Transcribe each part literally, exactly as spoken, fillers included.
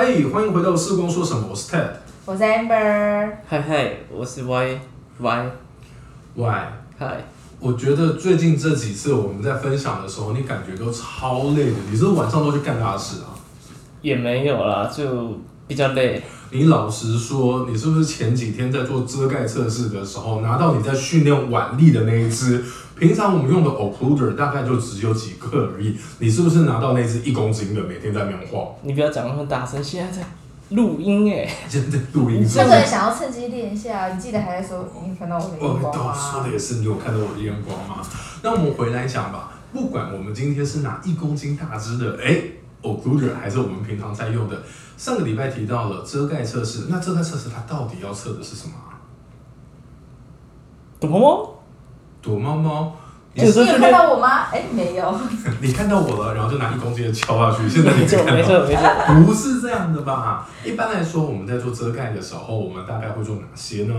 嗨，欢迎回到四光说什么？我是 Ted， 我是 Amber。嗨嗨，我是 Y Y Y。嗨，我觉得最近这几次我们在分享的时候，你感觉都超累的，你是晚上都去干大事啊？也没有啦，就比较累。你老实说，你是不是前几天在做遮盖测试的时候，拿到你在训练腕力的那一只？平常我们用的 occluder 大概就只有几克而已，你是不是拿到那只一公斤的，每天在那边晃？你不要讲那么大声，现在在录音哎、欸，现在录音。这个想要趁机练一下，你记得还在说你看到我的眼光吗？说的也是，你有看到我的眼光吗？那我们回来讲吧，不管我们今天是拿一公斤大只的，哎、欸。occluder 还是我们平常在用的。上个礼拜提到了遮盖测试，那遮盖测试它到底要测的是什么、啊？躲猫猫？躲猫猫？你有看到我吗？哎、欸，没有。你看到我了，然后就拿一公斤的敲下去。现在你看到？没错没错，不是这样的吧？一般来说，我们在做遮盖的时候，我们大概会做哪些呢？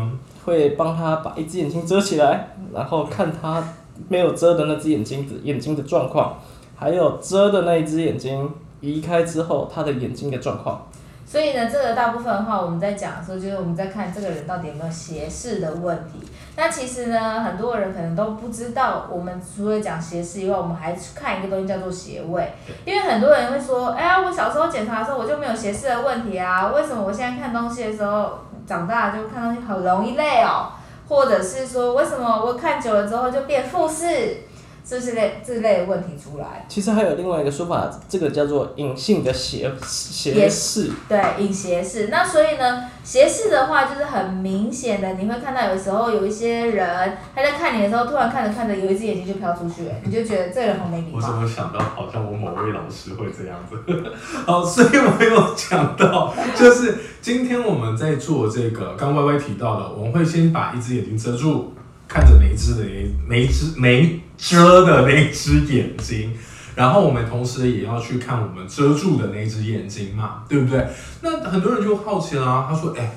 会帮他把一只眼睛遮起来，然后看他没有遮的那只眼睛的眼睛的状况，还有遮的那一只眼睛。移开之后，他的眼睛的状况。所以呢，这个大部分的话，我们在讲的时候，就是我们在看这个人到底有没有斜视的问题。那其实呢，很多人可能都不知道，我们除了讲斜视以外，我们还看一个东西叫做斜位。因为很多人会说，哎、欸，我小时候检查的时候我就没有斜视的问题啊，为什么我现在看东西的时候，长大就看东西很容易累哦？或者是说，为什么我看久了之后就变复视？这是类这类的问题出来。其实还有另外一个说法，这个叫做隐性的斜斜视。对，隐斜视。那所以呢，斜视的话就是很明显的，你会看到有时候有一些人他在看你的时候，突然看着看着有一只眼睛就飘出去了，你就觉得这人很没礼貌。我怎么想到好像我某位老师会这样子？好，所以我有讲到，就是今天我们在做这个，刚 Y Y 提到的，我们会先把一只眼睛遮住。看着没遮的没遮没遮的那只眼睛，然后我们同时也要去看我们遮住的那只眼睛嘛，对不对？那很多人就好奇啦，他说：“哎、欸，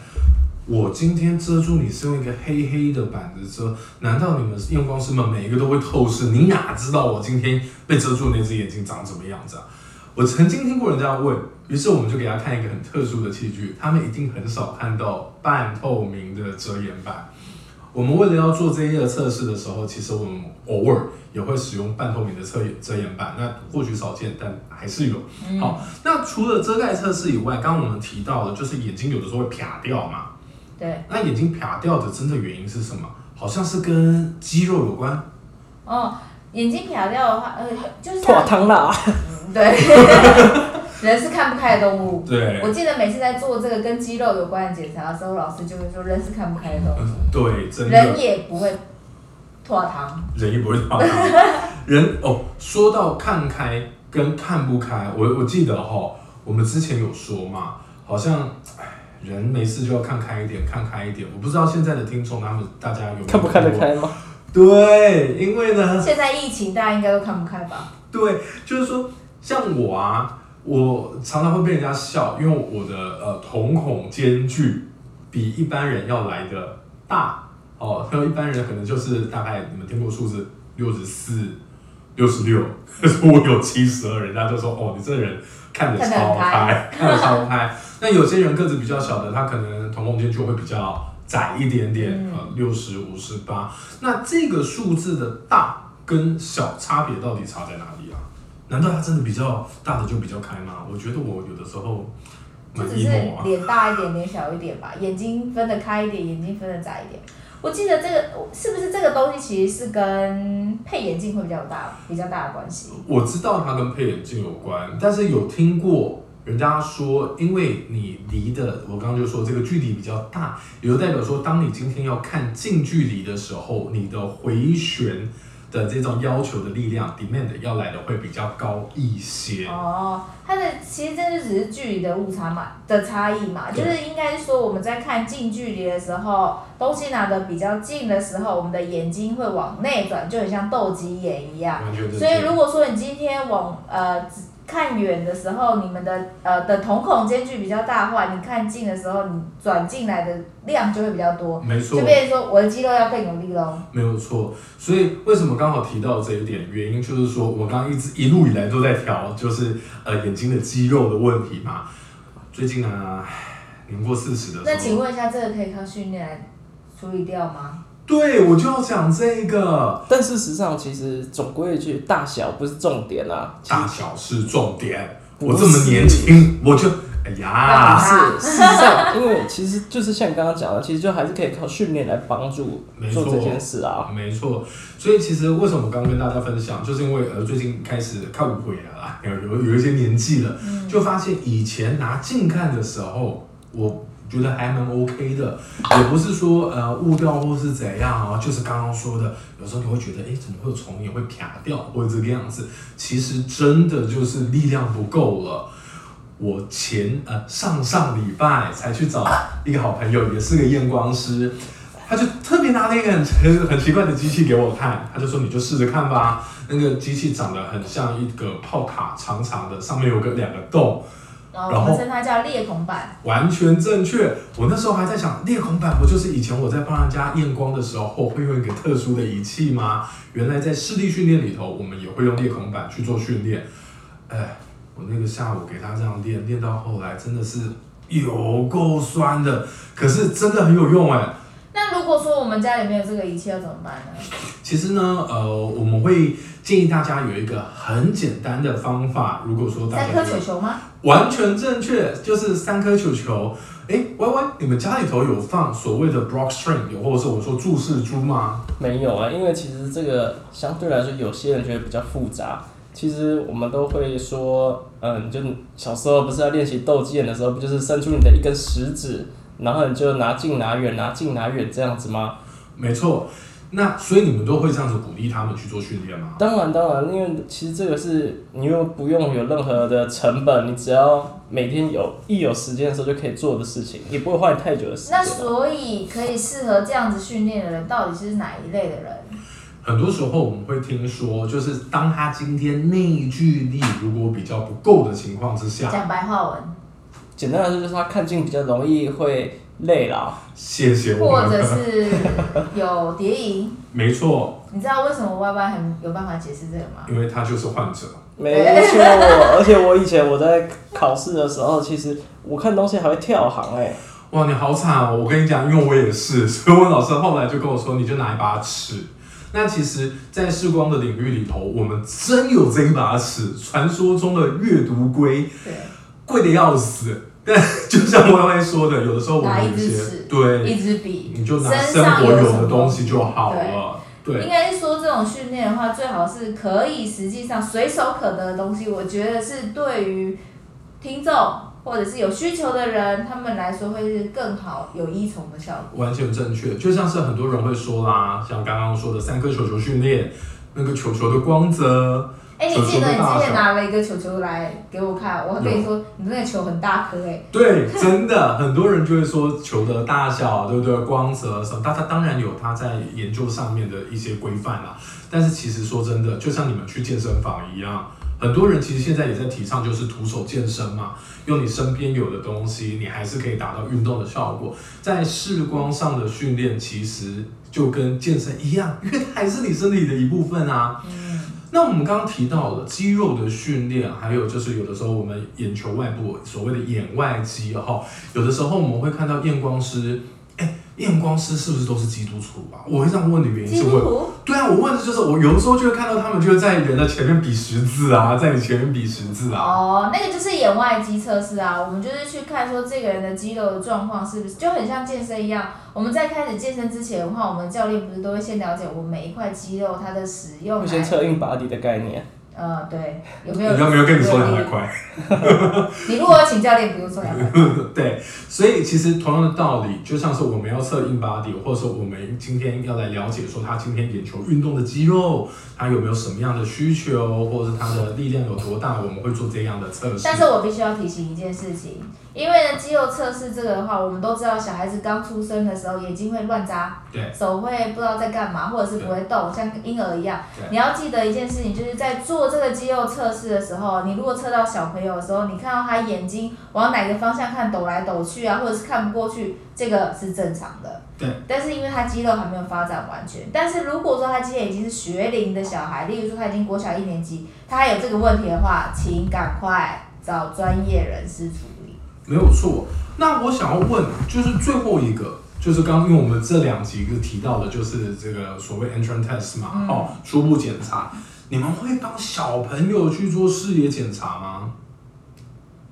我今天遮住你是用一个黑黑的板子遮，难道你们验光师们每一个都会透视？你哪知道我今天被遮住的那只眼睛长什么样子啊？”我曾经听过人这样问，于是我们就给他看一个很特殊的器具，他们一定很少看到半透明的遮眼板。我们为了要做这一类测试的时候，其实我们偶尔也会使用半透明的遮掩板，那或许少见，但还是有。嗯、好，那除了遮盖测试以外，刚刚我们提到的，就是眼睛有的时候会啪掉嘛。对。那眼睛啪掉的真的原因是什么？好像是跟肌肉有关。哦，眼睛啪掉的话，呃，就是。脱汤了。对。人是看不开的动物。对，我记得每次在做这个跟肌肉有关的检查的时候，老师就会说人是看不开的动物。对，真的。人也不会脱糖。人也不会脱糖。人哦，说到看开跟看不开，我我记得哈、哦，我们之前有说嘛，好像人没事就要看开一点，看开一点。我不知道现在的听众他们大家有没有看不开的开吗？对，因为呢，现在疫情大家应该都看不开吧？对，就是说像我啊。我常常会被人家笑，因为我的呃瞳孔间距比一般人要来的大哦。还有一般人可能就是大概你们听过数字六十四、六十六，可是我有七十二，人家就说哦，你这人看得超开，看得超开。那有些人个子比较小的，他可能瞳孔间距会比较窄一点点，呃，六十五十八。那这个数字的大跟小差别到底差在哪里啊？难道它真的比较大的就比较开吗？我觉得我有的时候蛮 emo 啊，只是脸大一点，脸小一点吧，眼睛分得开一点，眼睛分得窄一点。我记得这个是不是这个东西其实是跟配眼镜会比较大比较大的关系？我知道它跟配眼镜有关，但是有听过人家说，因为你离的，我刚刚就说这个距离比较大，也就代表说，当你今天要看近距离的时候，你的回旋的这种要求的力量 ，demand 要来的会比较高一些。哦，它的其实这就只是距离的误差嘛的差异嘛，就是应该说我们在看近距离的时候，东西拿得比较近的时候，我们的眼睛会往内转，就很像斗鸡眼一样。所以如果说你今天往呃看远的时候，你们的呃的瞳孔间距比较大的话，你看近的时候，你转进来的量就会比较多，没错，就变成说我的肌肉要更有力喽。没有错，所以为什么刚好提到这一点，原因就是说我刚刚一直一路以来都在调，就是呃眼睛的肌肉的问题嘛。最近啊，年过四十的时候。那请问一下，这个可以靠训练来处理掉吗？对，我就要讲这个。但事实上，其实总归一句，大小不是重点啊。大小是重点。我这么年轻，我就哎呀。不是，事实上，因为其实就是像你刚刚讲的，其实就还是可以靠训练来帮助做这件事啊。没错，所以其实为什么我刚刚跟大家分享，就是因为呃最近开始看舞会了啦，有有一些年纪了，嗯、就发现以前拿近看的时候，我。觉得还蛮 OK 的，也不是说呃误掉或是怎样啊，就是刚刚说的，有时候你会觉得，哎、欸，怎么会有虫眼会撇掉或者这个样子？其实真的就是力量不够了。我前呃上上礼拜才去找一个好朋友，也是个验光师，他就特别拿了一个很很奇怪的机器给我看，他就说你就试着看吧。那个机器长得很像一个泡卡，长长的，上面有个两个洞。然后我们称它叫裂孔板，完全正确。我那时候还在想，裂孔板不就是以前我在帮人家验光的时候会用一个特殊的仪器吗？原来在视力训练里头，我们也会用裂孔板去做训练。哎，我那个下午给他这样练，练到后来真的是有够酸的，可是真的很有用哎。那如果说我们家里没有这个仪器要怎么办呢？其实呢，呃，我们会建议大家有一个很简单的方法。如果说大家三颗球球吗？完全正确，就是三颗球球。哎、欸，歪歪，你们家里头有放所谓的 Brock string， 有或者是我说注视珠吗？没有啊，因为其实这个相对来说，有些人觉得比较复杂。其实我们都会说，嗯，就小时候不是要练习斗鸡眼的时候，不就是伸出你的一根食指？然后你就拿近拿远，拿近拿远这样子吗？没错，那所以你们都会这样子鼓励他们去做训练吗？当然当然，因为其实这个是你又不用有任何的成本，你只要每天有一有时间的时候就可以做的事情，也不会花你太久的时间。那所以可以适合这样子训练的人，到底是哪一类的人？很多时候我们会听说，就是当他今天内聚力如果比较不够的情况之下，讲白话文。简单来说，就是他看近比较容易会累劳，谢谢我们。或者是有蝶影，没错。你知道为什么 Y Y 很有办法解释这个吗？因为他就是患者。没错，而且我以前我在考试的时候，其实我看东西还会跳行哎、欸。哇，你好惨哦！我跟你讲，因为我也是，所以我老师后来就跟我说，你就拿一把尺。那其实，在视光的领域里头，我们真有这一把尺，传说中的阅读龟。对。贵的要死，但就像歪歪说的，有的时候我们有些对一支笔，你就拿生活有的东西就好了。对，对应该是说这种训练的话，最好是可以实际上随手可得的东西。我觉得是对于听众或者是有需求的人，他们来说会是更好有依从的效果。完全正确，就像是很多人会说啦，像刚刚说的三颗球球训练，那个球球的光泽。哎、欸，你记得你之前拿了一个球球来给我看，我跟你说，你那个球很大颗哎、欸。对，真的，很多人就会说球的大小，对不对？光泽什么，它它当然有它在研究上面的一些规范啦。但是其实说真的，就像你们去健身房一样，很多人其实现在也在提倡就是徒手健身嘛，用你身边有的东西，你还是可以达到运动的效果。在视光上的训练，其实就跟健身一样，因为它还是你身体的一部分啊。嗯那我们刚刚提到了肌肉的训练，还有就是有的时候我们眼球外部所谓的眼外肌哈，有的时候我们会看到验光师，哎，验光师是不是都是基督徒啊？我会这样问的原因是我，对啊，我问的就是我有的时候就会看到他们就会在人的前面比十字啊，在你前面比十字啊。哦，那个就是眼外肌测试啊，我们就是去看说这个人的肌肉的状况是不是就很像健身一样。我们在开始健身之前的话，我们教练不是都会先了解我们每一块肌肉它的使用，会先测硬拔底的概念。呃，对，有没有？有没有跟你说两百块？你如果要请教练，不用说两百块。对，所以其实同样的道理，就像是我们要测硬拔底，或者说我们今天要来了解说他今天眼球运动的肌肉，他有没有什么样的需求，或者是他的力量有多大，我们会做这样的测试。但是我必须要提醒一件事情，因为呢，肌肉测试这个的话，我们都知道小孩子刚出生的时候眼睛会乱眨，对，手会不知道在干嘛，或者是不会动，像婴儿一样。你要记得一件事情，就是在做。做这个肌肉测试的时候，你如果测到小朋友的时候，你看到他眼睛往哪个方向看，抖来抖去啊，或者是看不过去，这个是正常的。对。但是因为他肌肉还没有发展完全，但是如果说他今天已经是学龄的小孩，例如说他已经国小一年级，他还有这个问题的话，请赶快找专业人士处理。没有错。那我想要问，就是最后一个，就是刚因为我们这两集提到的，就是这个所谓 entrance test 嘛，嗯、哦，初步检查，你们会帮小朋友去做视野检查吗？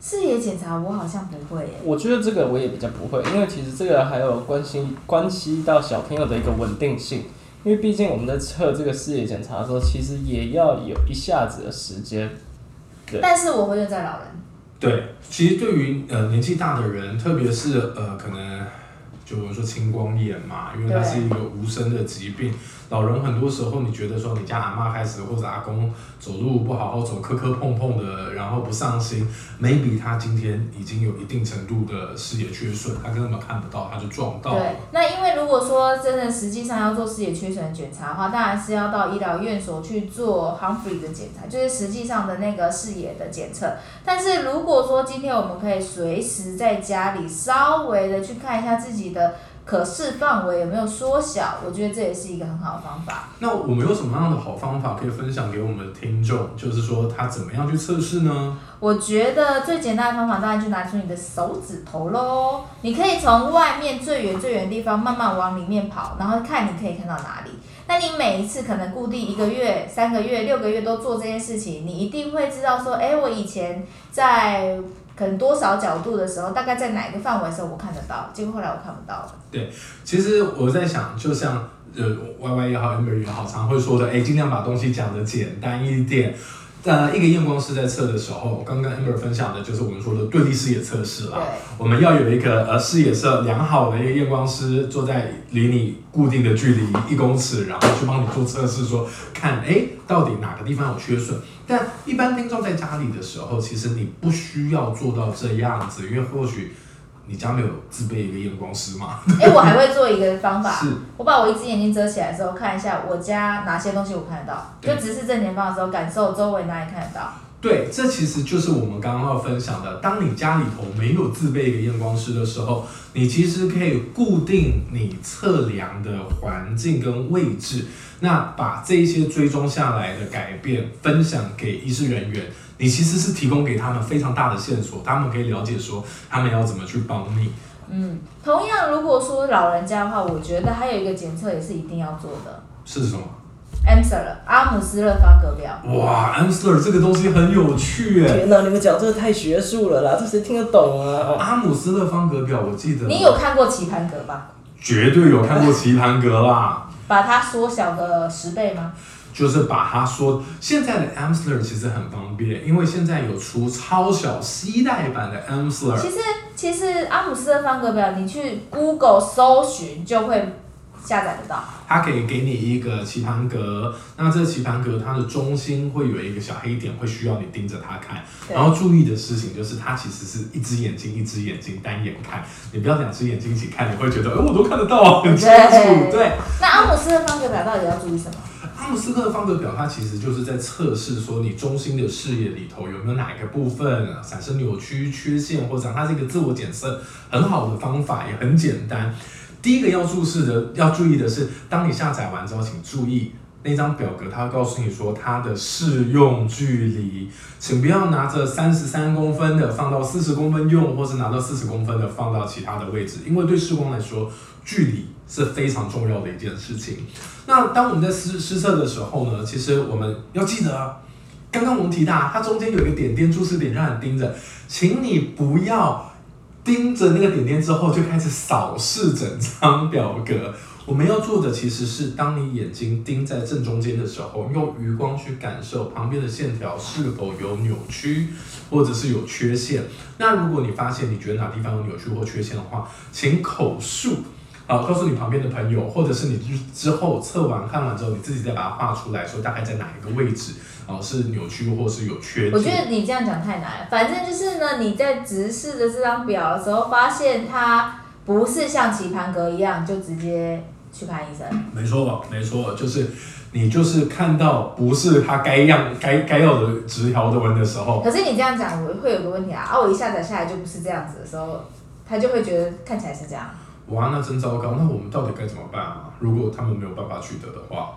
视野检查我好像不会耶。我觉得这个我也比较不会，因为其实这个还有关系关系到小朋友的一个稳定性，因为毕竟我们在测这个视野检查的时候，其实也要有一下子的时间。对。但是我会用在老人。对，其实对于呃年纪大的人，特别是呃可能就我们说青光眼嘛，因为它是一个无声的疾病。老人很多时候，你觉得说你家阿嬤开始或者阿公走路不好好走，磕磕碰碰的，然后不上心 ，maybe 他今天已经有一定程度的视野缺损，他根本看不到，他就撞到了。对，那因为如果说真的实际上要做视野缺损的检查的话，当然是要到医疗院所去做 Humphrey 的检查，就是实际上的那个视野的检测。但是如果说今天我们可以随时在家里稍微的去看一下自己的可视范围有没有缩小，我觉得这也是一个很好的方法。那我们有什么样的好方法可以分享给我们的听众？就是说他怎么样去测试呢？我觉得最简单的方法当然就拿出你的手指头咯，你可以从外面最远最远的地方慢慢往里面跑，然后看你可以看到哪里。那你每一次可能固定一个月、三个月、六个月都做这件事情，你一定会知道说，哎，我以前在可能多少角度的时候，大概在哪一个范围的时候我看得到，结果后来我看不到了。对，其实我在想，就像呃 Y Y 也好 Amber 也好，常会说的，哎，尽量把东西讲得简单一点。呃，一个验光师在测的时候，刚刚 Amber 分享的就是我们说的对立视野测试啦。我们要有一个呃视野色良好的一个验光师，坐在离你固定的距离一公尺，然后去帮你做测试说，说看哎到底哪个地方有缺损。但一般听众在家里的时候，其实你不需要做到这样子，因为或许你家没有自备一个验光师嘛。哎、欸，我还会做一个方法，我把我一只眼睛遮起来的时候，看一下我家哪些东西我看得到，就直视正前方的时候，感受周围哪里看得到。对，这其实就是我们刚刚要分享的，当你家里头没有自备一个验光师的时候，你其实可以固定你测量的环境跟位置，那把这些追踪下来的改变分享给医师人员，你其实是提供给他们非常大的线索，他们可以了解说他们要怎么去帮你。嗯，同样如果说老人家的话，我觉得还有一个检测也是一定要做的。是什么？Amsler 阿姆斯勒方格表。哇 ，Amsler 这个东西很有趣哎！天哪，你们讲这个太学术了啦，这谁听得懂啊？阿姆斯勒方格表，我记得你有看过棋盘格吧？绝对有看过棋盘格啦！把它缩小个十倍吗？就是把它缩。现在的 Amsler 其实很方便，因为现在有出超小携带版的 Amsler。其实其实阿姆斯勒方格表，你去 Google 搜寻就会下载得到，它可以给你一个棋盘格，那这个棋盘格它的中心会有一个小黑点，会需要你盯着它看。然后注意的事情就是，它其实是一只眼睛一只眼睛单眼看，你不要两只眼睛一起看，你会觉得，哎、欸，我都看得到，很清楚。对。那阿姆斯勒方格表到底要注意什么？阿姆斯勒方格表它其实就是在测试说你中心的视野里头有没有哪一个部分产生扭曲、缺陷或者它是一个自我检测很好的方法，也很简单。第一个要注视的要注意的是，当你下载完之后，请注意那张表格，它会告诉你说它的适用距离，请不要拿着三十三公分的放到四十公分用，或是拿到四十公分的放到其他的位置，因为对视光来说，距离是非常重要的一件事情。那当我们在施施测的时候呢，其实我们要记得、啊，刚刚我们提到它中间有一个点点注视点让你盯着，请你不要盯着那个点点之后就开始扫视整张表格。我们要做的其实是，当你眼睛盯在正中间的时候，用余光去感受旁边的线条是否有扭曲或者是有缺陷。那如果你发现你觉得哪地方有扭曲或缺陷的话，请口述啊，告诉你旁边的朋友，或者是你之后测完看完之后，你自己再把它画出来，说大概在哪一个位置。哦，是扭曲或是有缺点。我觉得你这样讲太难了。反正就是呢，你在直视着这张表的时候，发现它不是像棋盘格一样，就直接去看医生。没错，没错，就是你就是看到不是它该样、该该要的直条纹的时候。可是你这样讲，我会有个问题啊！啊，我一下载下来就不是这样子的时候，他就会觉得看起来是这样。哇，那真糟糕！那我们到底该怎么办啊？如果他们没有办法取得的话，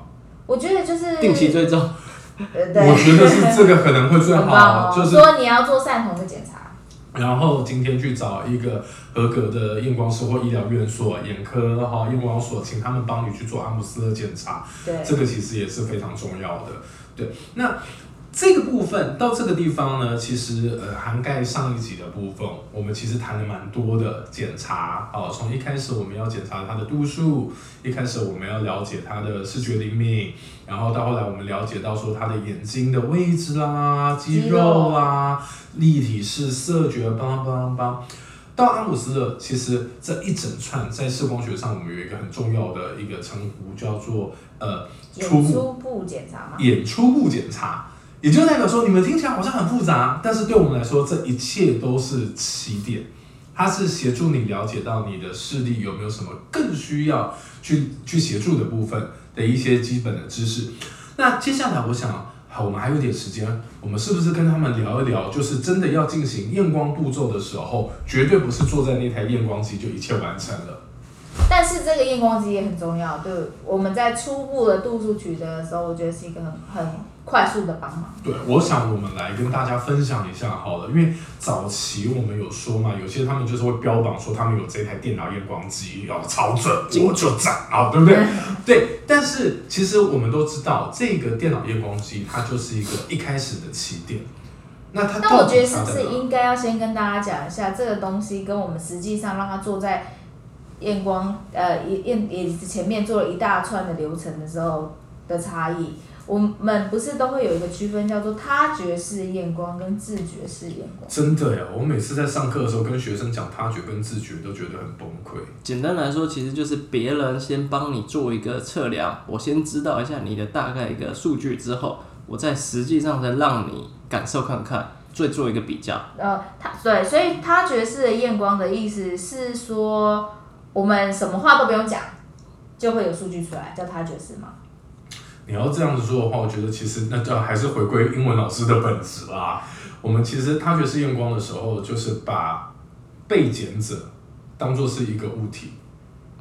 我觉得就是定期追踪。我觉得是这个可能会最好，就是说你要做散瞳的检查。然后今天去找一个合格的验光师或医疗院所、眼科哈验光所，请他们帮你去做阿姆斯特检查。对，这个其实也是非常重要的。对，那这个部分到这个地方呢，其实呃涵盖上一集的部分，我们其实谈了蛮多的检查哦。从一开始我们要检查他的度数，一开始我们要了解他的视觉灵敏，然后到后来我们了解到说他的眼睛的位置啦、肌肉啦、立体视色觉，邦邦邦。到阿姆斯特，其实这一整串在视光学上，我们有一个很重要的一个称呼，叫做呃眼初步检查嘛。眼初步检查，也就代表说，你们听起来好像很复杂，但是对我们来说，这一切都是起点，它是协助你了解到你的视力有没有什么更需要去去协助的部分的一些基本的知识。那接下来，我想。好，我们还有点时间，我们是不是跟他们聊一聊？就是真的要进行验光步骤的时候，绝对不是坐在那台验光机就一切完成了。但是这个验光机也很重要，对我们在初步的度数取得的时候，我觉得是一个很很快速的帮忙。对，我想我们来跟大家分享一下好了，因为早期我们有说嘛，有些他们就是会标榜说他们有这台电脑验光机，哦，超准，我就赞啊，对不对？对，但是其实我们都知道，这个电脑验光机它就是一个一开始的起点。那它那我觉得是不是应该要先跟大家讲一下这个东西跟我们实际上让它坐在。验光呃验也前面做了一大串的流程的时候的差异，我们不是都会有一个区分，叫做他觉式验光跟自觉式验光。真的呀，我每次在上课的时候跟学生讲他觉跟自觉，都觉得很崩溃。简单来说，其实就是别人先帮你做一个测量，我先知道一下你的大概一个数据之后，我再实际上再让你感受看看。最做一个比较。呃，他对，所以他觉式的验光的意思是说。我们什么话都不用讲，就会有数据出来，叫他觉式吗？你要这样子说的话，我觉得其实那就还是回归英文老师的本质啦。我们其实他觉式验光的时候，就是把被检者当作是一个物体，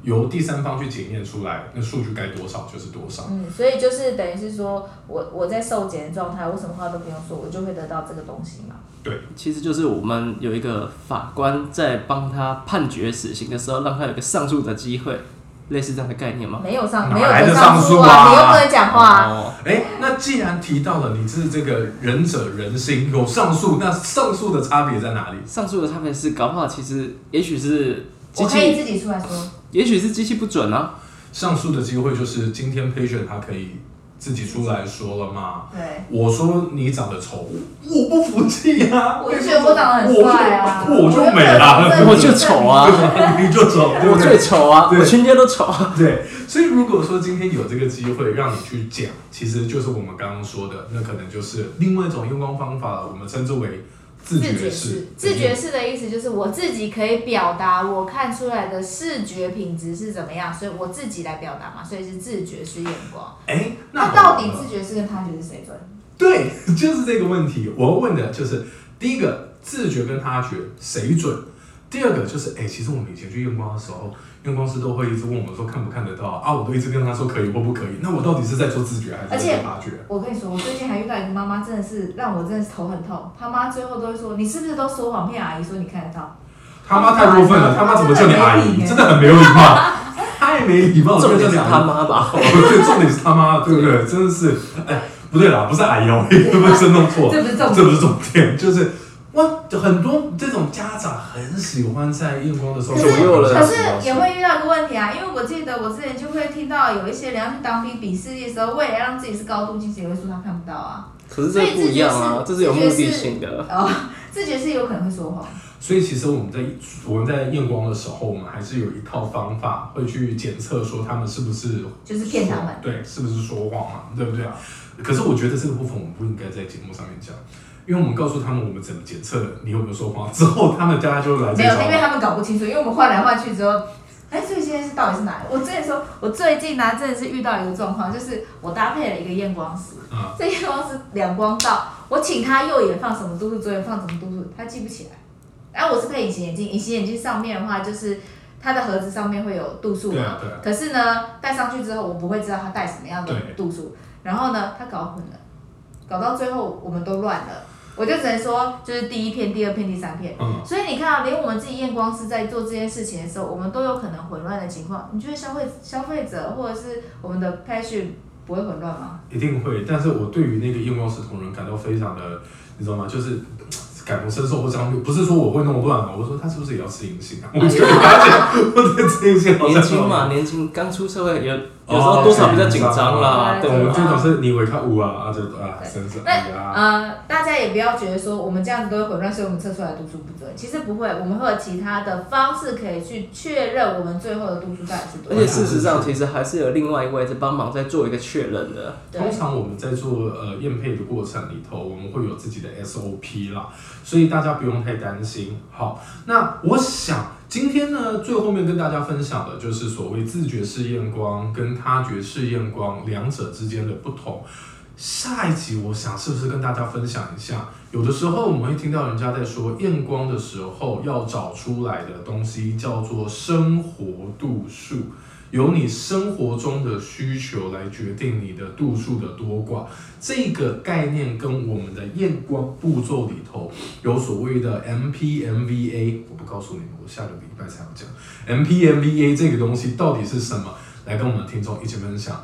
由第三方去检验出来，那数据该多少就是多少。嗯，所以就是等于是说我我在受检的状态，我什么话都不用说，我就会得到这个东西嘛。对，其实就是我们有一个法官在帮他判决死刑的时候，让他有一个上诉的机会，类似这样的概念吗？没有上，没有的上诉啊，你又不能讲话、啊。哦，哎、欸，那既然提到了你是这个仁者仁心有上诉，那上诉的差别在哪里？上诉的差别是，搞不好其实也许是机器，我可以自己出来说，也许是机器不准啊。上诉的机会就是今天 patient 他可以。自己出来说了嘛？对，我说你长得丑，我不服气啊！我就觉得我长得很帅啊，我就美啦，我就丑啊，你就丑，我最丑啊，我全家都丑。对，所以如果说今天有这个机会让你去讲，其实就是我们刚刚说的，那可能就是另外一种验光方法了，我们称之为自觉式。自觉式的意思就是我自己可以表达我看出来的视觉品质是怎么样，所以我自己来表达嘛，所以是自觉式验光。欸、那, 那到底自觉式跟他觉式谁准？对，就是这个问题。我问的就是第一个，自觉跟他觉谁准？第二个就是，哎、欸，其实我们以前去验光的时候，验光师都会一直问我们说看不看得到啊，我都一直跟他说可以或不可以。那我到底是在做自觉还是在做察觉？我跟你说，我最近还遇到一个妈妈，真的是让我真的是头很痛。他妈最后都会说，你是不是都说谎骗阿姨说你看得到？他妈太过分了，他妈怎么叫你阿姨？真的很没有礼貌，太没礼貌。重点是他妈吧？对，重点是他妈，对不对？真的是，哎、欸，不对啦，不是阿姨哦，会不会真弄错？这不是重点，这不是重点，就是。哇，很多这种家长很喜欢在验光的时候，可是可是也会遇到一个问题啊，因为我记得我之前就会听到有一些人要去当兵比视力的时候，为了让自己是高度近视，也会说他看不到啊。可是这不一样啊，这是有目的性的。哦，自觉是有可能会说谎。所以其实我们在我们在验光的时候，我们还是有一套方法会去检测说他们是不是就是骗他们，对，是不是说谎嘛、啊，对不对啊？可是我觉得这个部分我们不应该在节目上面讲。因为我们告诉他们我们怎么检测你有没有说谎，之后他们家就来这招。没有，因为他们搞不清楚，因为我们换来换去之后，哎，所以现在是到底是哪里？我之前说，我最近呢、啊、真的是遇到一个状况，就是我搭配了一个验光师，嗯、这验光师两光道，我请他右眼放什么度数，左眼放什么度数，他记不起来。然、啊、后我是配隐形眼镜，隐形眼镜上面的话就是它的盒子上面会有度数嘛，对啊对啊可是呢戴上去之后我不会知道他戴什么样的度数，然后呢他搞混了，搞到最后我们都乱了。我就只能说，就是第一片、第二片、第三片。嗯。所以你看啊，连我们自己验光师在做这件事情的时候，我们都有可能混乱的情况。你觉得消费消费者或者是我们的 patient 不会混乱吗？一定会，但是我对于那个验光师同仁感到非常的，你知道吗？就是感同身受或张力。不是说我会弄乱啊，我说他是不是也要吃银杏啊？我就发现我对吃银杏好像。年轻嘛，年轻刚出社会也。有时候多少比较紧张啦，对，我们最总是你会看有啊，啊就啊，真是啊。呃，大家也不要觉得说我们这样子都会混乱，所以我们测出来的度数不准。其实不会，我们会有其他的方式可以去确认我们最后的度数到底是多少。而且事实上，其实还是有另外一位在帮忙在做一个确认的。通常我们在做呃验配的过程里头，我们会有自己的 S O P 啦，所以大家不用太担心。好，那我想。今天呢，最后面跟大家分享的就是所谓自觉式验光跟他觉式验光两者之间的不同。下一集我想是不是跟大家分享一下，有的时候我们会听到人家在说验光的时候要找出来的东西叫做生活度数，由你生活中的需求来决定你的度数的多寡。这个概念跟我们的验光步骤里头有所谓的 M P M V A， 我不告诉你们，我下个礼拜才要讲 M P M V A 这个东西到底是什么，来跟我们听众一起分享，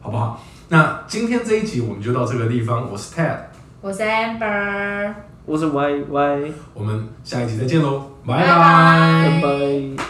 好不好？那今天这一集我们就到这个地方，我是 Ted， 我是 Amber， 我是 Y Y， 我们下一集再见喽，拜拜，拜拜。